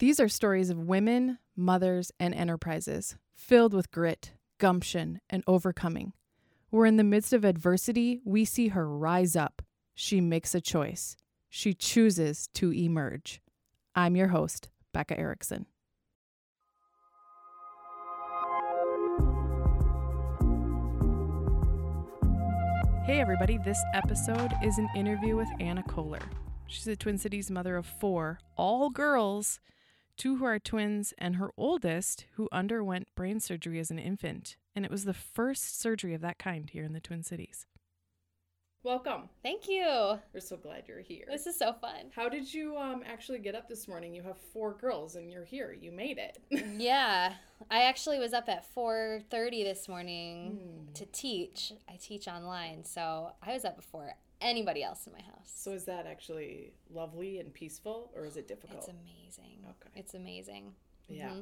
These are stories of women, mothers, and enterprises filled with grit, gumption, and overcoming. Where in the midst of adversity, we see her rise up. She makes a choice. She chooses to emerge. I'm your host, Becca Erickson. Hey everybody, this episode is an interview with Anna Kohler. She's a Twin Cities mother of four, all girls, two who are twins, and her oldest, who underwent brain surgery as an infant. And it was the first surgery of that kind here in the Twin Cities. Welcome. Thank you. We're so glad you're here. This is so fun. How did you actually get up this morning? You have four girls and you're here. You made it. Yeah. I actually was up at 4:30 this morning to teach. I teach online, so I was up before anybody else in my house. So is that actually lovely and peaceful, or is it difficult? It's amazing. Okay. It's amazing. Yeah. Mm-hmm.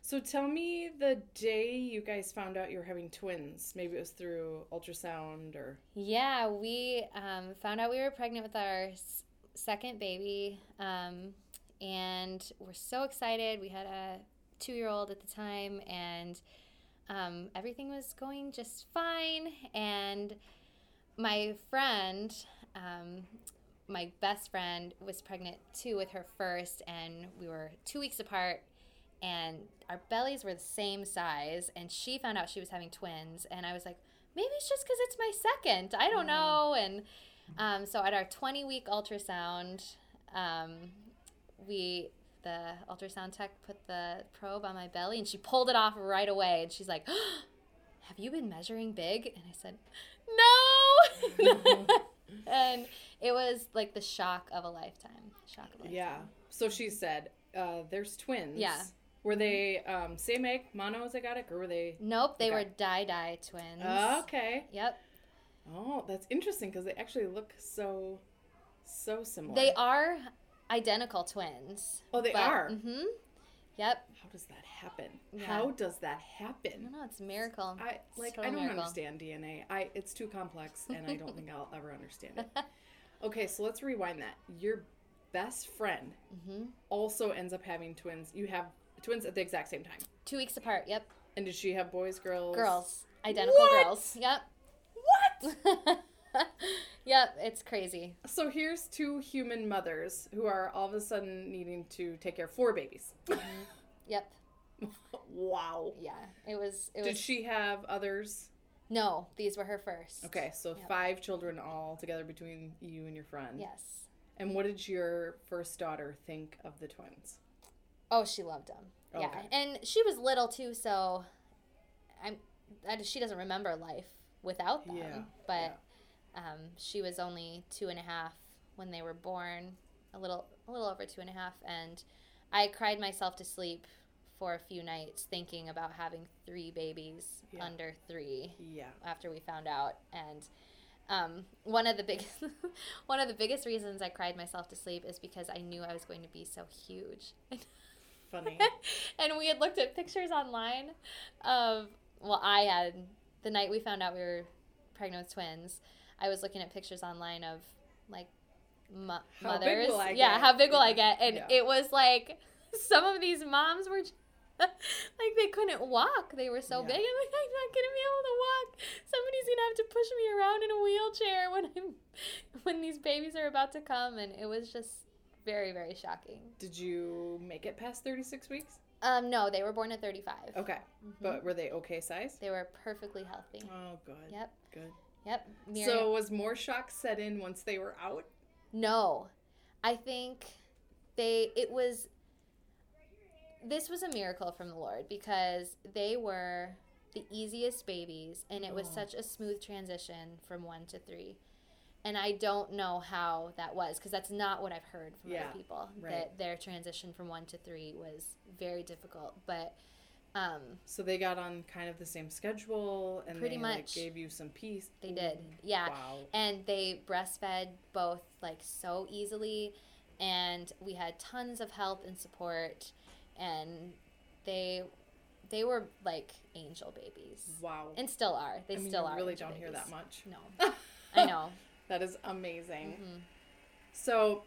So tell me the day you guys found out you were having twins. Maybe it was through ultrasound or... Yeah, we found out we were pregnant with our second baby, and we're so excited. We had a two-year-old at the time, and everything was going just fine. And my friend, my best friend, was pregnant too with her first, and we were 2 weeks apart. And our bellies were the same size, and she found out she was having twins, and I was like, maybe it's just because it's my second. I don't know. And so at our 20-week ultrasound, the ultrasound tech put the probe on my belly, and she pulled it off right away, and she's like, oh, have you been measuring big? And I said, no. And it was like the shock of a lifetime. Yeah. So she said, there's twins. Yeah. Were they same egg, monozygotic, or were they... Nope, they were die-die twins. Okay. Yep. Oh, that's interesting because they actually look so similar. They are identical twins. Oh, they are? Mm-hmm. Yep. How does that happen? Yeah. I don't know. It's a miracle. I don't understand DNA. It's too complex, and I don't think I'll ever understand it. Okay, so let's rewind that. Your best friend also ends up having twins. You have twins at the exact same time. 2 weeks apart, yep. And did she have boys, girls? Girls. Identical girls. Yep. What? Yep, it's crazy. So here's two human mothers who are all of a sudden needing to take care of four babies. Yep. Wow. Yeah, Did she have others? No, these were her first. Okay, so five children all together between you and your friend. Yes. And what did your first daughter think of the twins? Oh, she loved them. Okay. Yeah, and she was little too, so she doesn't remember life without them. Yeah. But she was only 2.5 when they were born, a little over 2.5, and I cried myself to sleep for a few nights thinking about having three babies under three. Yeah. After we found out, and one of the biggest reasons I cried myself to sleep is because I knew I was going to be so huge. Funny. And we had looked at pictures online of, the night we found out we were pregnant with twins, I was looking at pictures online of, like, mothers. How big will I get? Yeah, how big will I get? And it was like, some of these moms were just, like, they couldn't walk. They were so big. I'm like, I'm not going to be able to walk. Somebody's going to have to push me around in a wheelchair when these babies are about to come. And it was just very, very shocking. Did you make it past 36 weeks? No, they were born at 35. Okay. Mm-hmm. But were they okay size? They were perfectly healthy. Oh, good. Yep. Good. Yep. So was more shock set in once they were out? No. I think this was a miracle from the Lord because they were the easiest babies, and it was such a smooth transition from one to three. And I don't know how that was because that's not what I've heard from other people, that their transition from one to three was very difficult. But so they got on kind of the same schedule, and pretty much gave you some peace. They did. Yeah. Wow. And they breastfed both like so easily, and we had tons of help and support, and they were like angel babies. Wow. And still are. They still are. You really don't hear that much. No. I know. That is amazing. Mm-hmm. So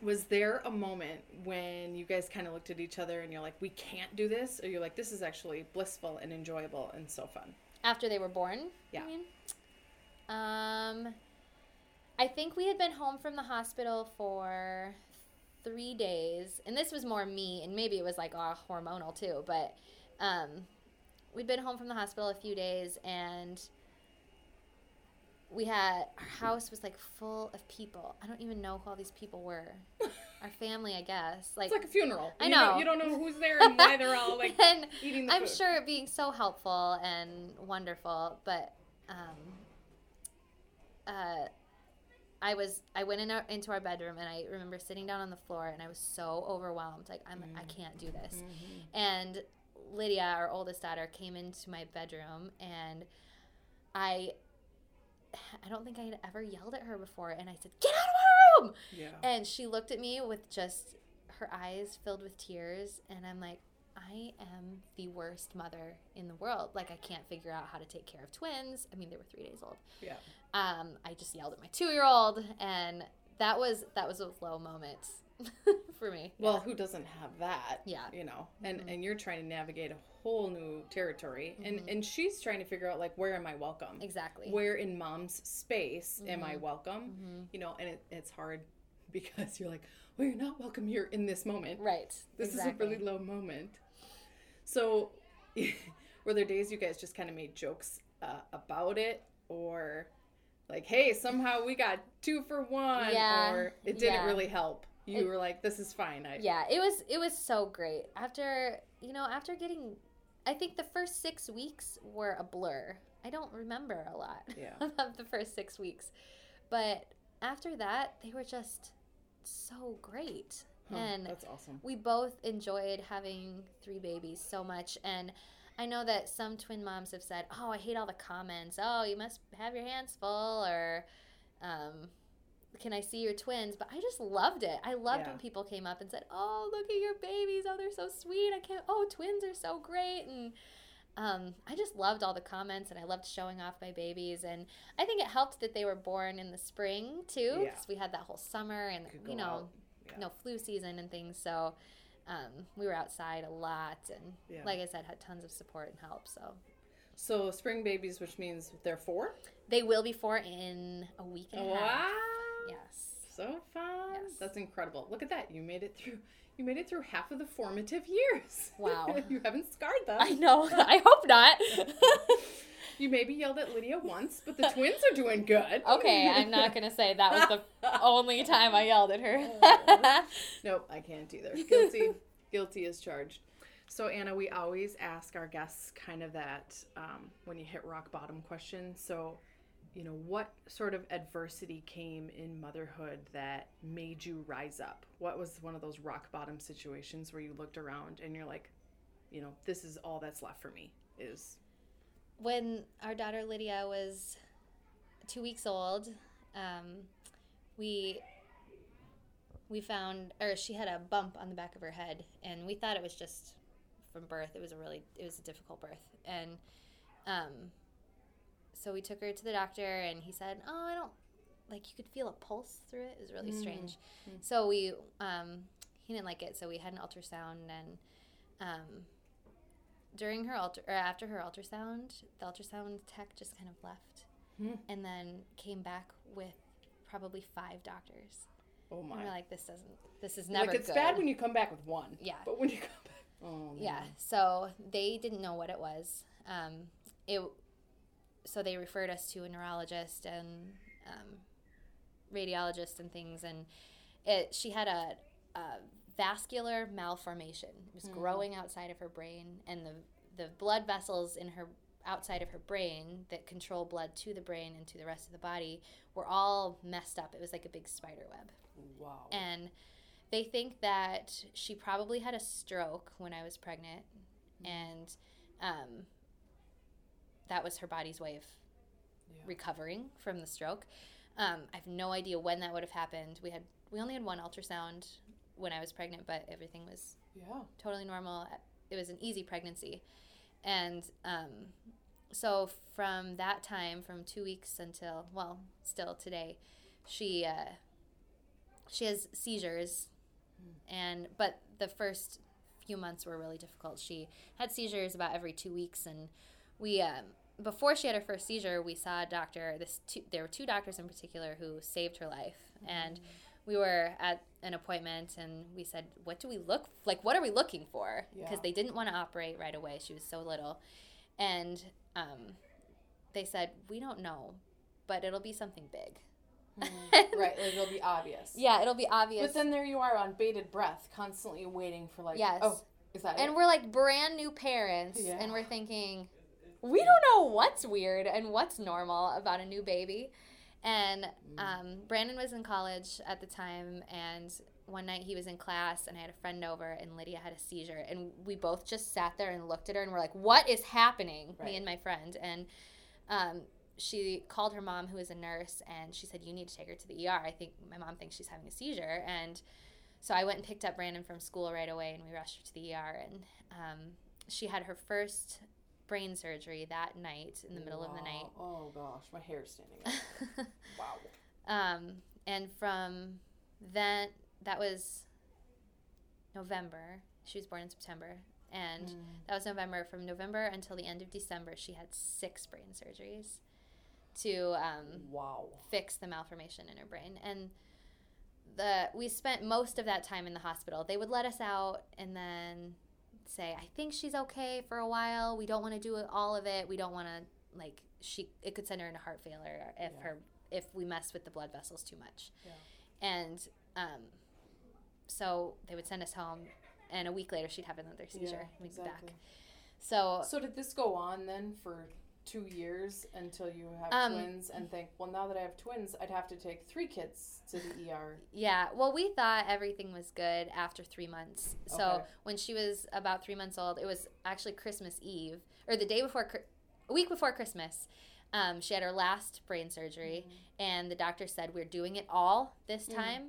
Was there a moment when you guys kind of looked at each other and you're like, we can't do this? Or you're like, this is actually blissful and enjoyable and so fun? After they were born? Yeah. I think we had been home from the hospital for 3 days. And this was more me, and maybe it was like, oh, hormonal too. But we'd been home from the hospital a few days, and we had, our house was like full of people. I don't even know who all these people were. Our family, I guess. Like, it's like a funeral. I know. You don't know who's there and why they're all like eating the food. I'm sure it being so helpful and wonderful, but I went into our bedroom, and I remember sitting down on the floor, and I was so overwhelmed. Like, I can't do this. Mm-hmm. And Lydia, our oldest daughter, came into my bedroom, and I don't think I had ever yelled at her before, and I said, "Get out of my room!" Yeah. And she looked at me with just her eyes filled with tears, and I'm like, I am the worst mother in the world. Like, I can't figure out how to take care of twins. I mean, they were 3 days old. Yeah. I just yelled at my 2-year-old, and that was a low moment for me. Well, yeah. Who doesn't have that? Yeah. You know, and, mm-hmm. and you're trying to navigate a whole new territory, mm-hmm. and she's trying to figure out, like, where am I welcome? Exactly. Where in mom's space mm-hmm. am I welcome? Mm-hmm. You know, and it's hard because you're like, well, you're not welcome here in this moment. Right. This exactly. is a really low moment. So were there days you guys just kind of made jokes about it, or like, hey, somehow we got 2 for 1, yeah, or it didn't yeah. really help? You were like, this is fine. Yeah, it was so great. After getting, I think the first 6 weeks were a blur. I don't remember a lot yeah. of the first 6 weeks. But after that, they were just so great. And that's awesome. We both enjoyed having 3 babies so much. And I know that some twin moms have said, oh, I hate all the comments. Oh, you must have your hands full, or can I see your twins? But I just loved it. I loved yeah. when people came up and said, oh, look at your babies. Oh, they're so sweet. Twins are so great. And I just loved all the comments, and I loved showing off my babies. And I think it helped that they were born in the spring, too, because yeah. we had that whole summer and, you know, out. Yeah. No flu season and things, so we were outside a lot, and yeah. like I said, had tons of support and help. So spring babies, which means they're 4? They will be 4 in a week and a half. Wow! Yes. So fun. Yes. That's incredible. Look at that. You made it through half of the formative years. Wow. You haven't scarred them. I know. I hope not. You maybe yelled at Lydia once, but the twins are doing good. Okay, I'm not going to say that was the only time I yelled at her. Nope, I can't either. Guilty as charged. So, Anna, we always ask our guests kind of that when you hit rock bottom question. So, you know, what sort of adversity came in motherhood that made you rise up? What was one of those rock bottom situations where you looked around and you're like, you know, this is all that's left for me is... When our daughter Lydia was 2 weeks old, we found, or she had a bump on the back of her head, and we thought it was just from birth. It was a difficult birth, and so we took her to the doctor, and he said, "Oh, I don't like you could feel a pulse through it. It was really strange." Mm-hmm. So we he didn't like it, so we had an ultrasound, and during her after her ultrasound, the ultrasound tech just kind of left, and then came back with probably 5 doctors. Oh my! And we're like, this is never. Like, it's good. Bad when you come back with one. Yeah. But when you come back, yeah. So they didn't know what it was. So they referred us to a neurologist and radiologist and things, and she had a vascular malformation. It was growing outside of her brain, and the blood vessels in her outside of her brain that control blood to the brain and to the rest of the body were all messed up. It was like a big spider web. Wow. And they think that she probably had a stroke when I was pregnant, and that was her body's way of recovering from the stroke. I have no idea when that would have happened. We only had one ultrasound when I was pregnant, but everything was totally normal. It was an easy pregnancy. And so from that time, from 2 weeks until, well, still today, she she has seizures, but the first few months were really difficult. She had seizures about every 2 weeks, and we before she had her first seizure, we saw a doctor. There were two doctors in particular who saved her life, and we were at an appointment, and we said, what are we looking for? Because they didn't want to operate right away. She was so little. And they said, we don't know, but it'll be something big. Right, like it'll be obvious. Yeah, it'll be obvious. But then there you are on bated breath, constantly waiting for is that it? And we're like brand new parents, and we're thinking, we don't know what's weird and what's normal about a new baby. And Brandon was in college at the time, and one night he was in class, and I had a friend over, and Lydia had a seizure. And we both just sat there and looked at her, and we're like, what is happening? Right. Me and my friend. And she called her mom, who is a nurse, and she said, you need to take her to the ER. I think my mom thinks she's having a seizure. And so I went and picked up Brandon from school right away, and we rushed her to the ER. And she had her first brain surgery that night in the middle of the night. Oh, gosh. My hair's standing up. Wow. And from then, that was November. She was born in September. And that was November. From November until the end of December, she had 6 brain surgeries to fix the malformation in her brain. And we spent most of that time in the hospital. They would let us out and then say, I think she's okay for a while. We don't want to do all of it. We don't want to, it could send her into heart failure if we mess with the blood vessels too much. Yeah. And so they would send us home, and a week later she'd have another seizure. Yeah, exactly. Back. So did this go on then for 2 years until you have twins and think, well, now that I have twins, I'd have to take 3 kids to the ER? Yeah. Well, we thought everything was good after 3 months. So when she was about 3 months old, it was actually Christmas Eve, or the day before, a week before Christmas, she had her last brain surgery, and the doctor said, we're doing it all this time.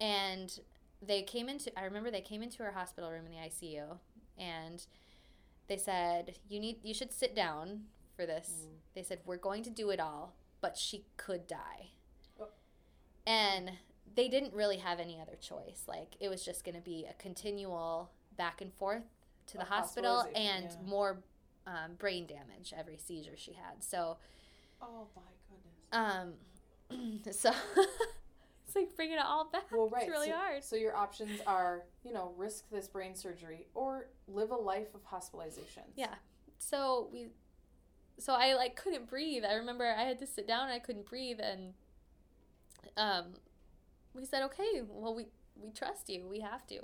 And they came into her hospital room in the ICU, and they said, you should sit down for this. They said, we're going to do it all, but she could die. And they didn't really have any other choice. It was just going to be a continual back and forth to the hospital and more brain damage every seizure she had. So, oh my goodness. So it's like bringing it all back. Well, right. It's really hard. So your options are, risk this brain surgery or live a life of hospitalization. Yeah. So I couldn't breathe. I remember I had to sit down and I couldn't breathe, and we said, okay, well, we trust you. We have to.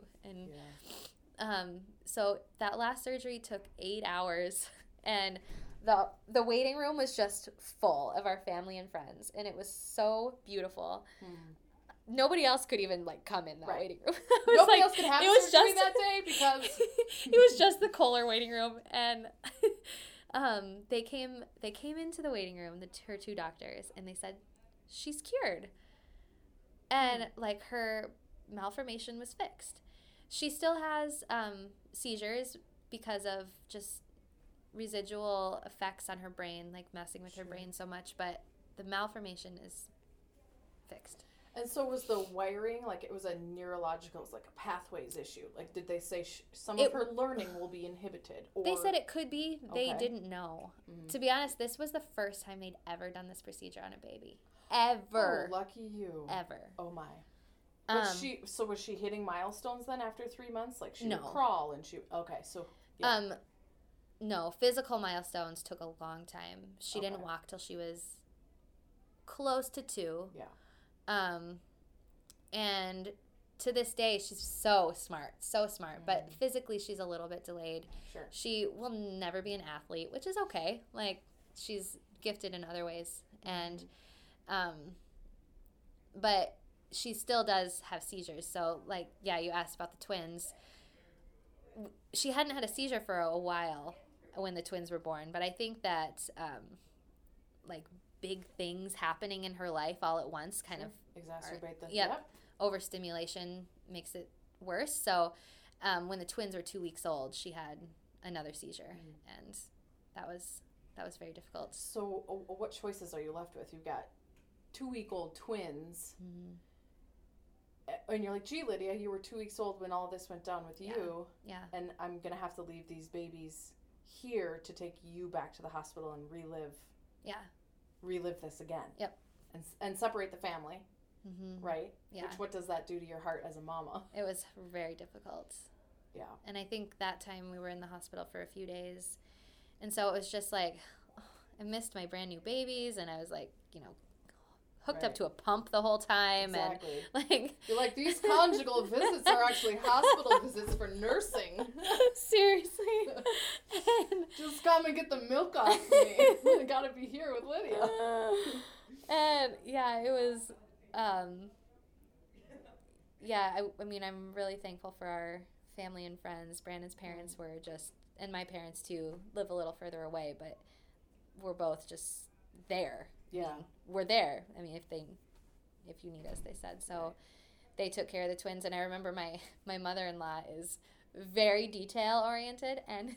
And so that last surgery took 8 hours, and the waiting room was just full of our family and friends, and it was so beautiful. Nobody else could even come in that waiting room. Nobody else could have surgery that day because it was just the Kohler waiting room, and they came into the waiting room, her 2 doctors, and they said, she's cured, and her malformation was fixed. She still has seizures because of just residual effects on her brain, messing with her brain so much, but the malformation is fixed. And so was the wiring, it was a neurological, it was a pathways issue. Did they say some of her learning will be inhibited? Or... They said it could be. They didn't know. To be honest, this was the first time they'd ever done this procedure on a baby. Ever. Oh, lucky you. Ever. Oh, my. Was she hitting milestones then after 3 months? She would crawl and she... Okay, so... Yeah. No, physical milestones took a long time. She didn't walk till she was close to 2. Yeah. And to this day, she's so smart, but physically she's a little bit delayed. Sure. She will never be an athlete, which is okay. She's gifted in other ways. And, but she still does have seizures. So you asked about the twins. She hadn't had a seizure for a while when the twins were born, but I think that, big things happening in her life all at once kind of exacerbate them. Yep. Overstimulation makes it worse. So when the twins were 2 weeks old, she had another seizure, and that was very difficult. So what choices are you left with? You've got 2-week-old twins. And you're like, gee, Lydia, you were 2 weeks old when all this went down with you. Yeah. And I'm going to have to leave these babies here to take you back to the hospital and relive this again. Yep. And separate the family. Mm-hmm. Right? Yeah. Which, what does that do to your heart as a mama? It was very difficult. Yeah. And I think that time we were in the hospital for a few days. And so it was just like, oh, I missed my brand new babies. And I was like, you know, hooked up to a pump the whole time. Exactly. And like, you're like, these conjugal visits are actually hospital visits for nursing. Seriously. Just come and get the milk off me. I gotta be here with Lydia. And yeah, it was, I mean, I'm really thankful for our family and friends. Brandon's parents were just, and my parents too, live a little further away, but we're both just there. Yeah. I mean, we're there. I mean, if you need us, they said. So they took care of the twins. And I remember my mother-in-law is very detail-oriented. And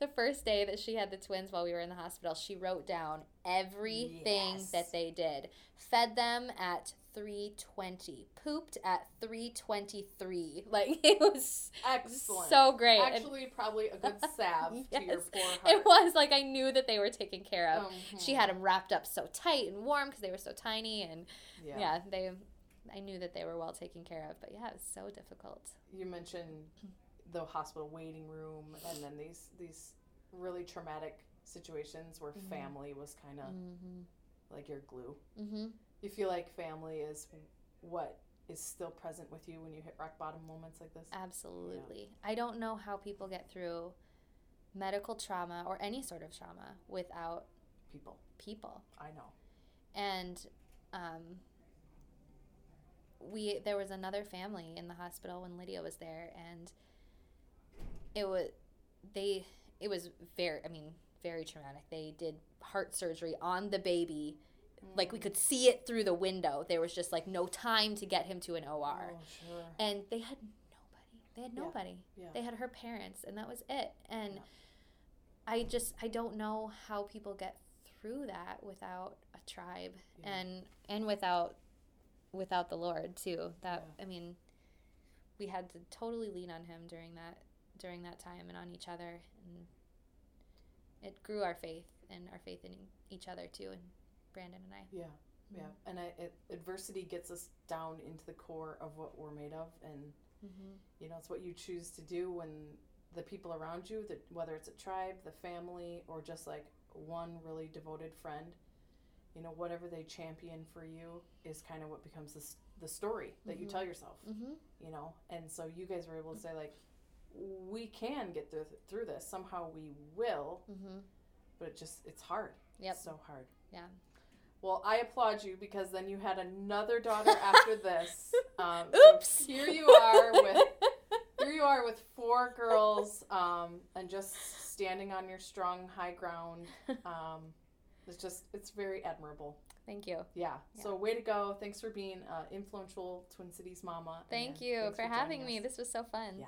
the first day that she had the twins while we were in the hospital, she wrote down everything that they did. Fed them at 3:20. Pooped at 3:23. Like, it was excellent. So great. Actually, and probably a good salve to your poor heart. It was. Like, I knew that they were taken care of. Mm-hmm. She had them wrapped up so tight and warm because they were so tiny. And, I knew that they were well taken care of. But, yeah, it was so difficult. You mentioned the hospital waiting room and then these really traumatic situations where mm-hmm. family was kind of like your glue. Mm-hmm. You feel like family is what is still present with you when you hit rock bottom moments like this? Absolutely. Yeah. I don't know how people get through medical trauma or any sort of trauma without people. I know. And there was another family in the hospital when Lydia was there, and it was very traumatic. They did heart surgery on the baby. Like, we could see it through the window. There was just, like, no time to get him to an OR. Oh, sure. And they had nobody. Yeah. They had her parents, and that was it. And I don't know how people get through that without a tribe and without the Lord, too. We had to totally lean on him during that time and on each other. And it grew our faith in each other, too, and Brandon and I. Yeah. And adversity gets us down into the core of what we're made of. And, it's what you choose to do when the people around you, whether it's a tribe, the family, or just like one really devoted friend, whatever they champion for you is kind of what becomes the story that you tell yourself, And so you guys were able to say, like, we can get through this. Somehow we will, but it's hard. Yep. It's so hard. Yeah. Well, I applaud you because then you had another daughter after this. Oops. So here you are with four girls, and just standing on your strong high ground. It's very admirable. Thank you. Yeah. So way to go. Thanks for being influential Twin Cities mama. Thank you for having me. This was so fun. Yeah.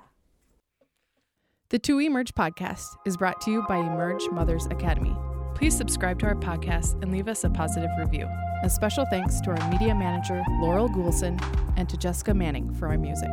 The Two Emerge podcast is brought to you by Emerge Mothers Academy. Please subscribe to our podcast and leave us a positive review. A special thanks to our media manager, Laurel Goulson, and to Jessica Manning for our music.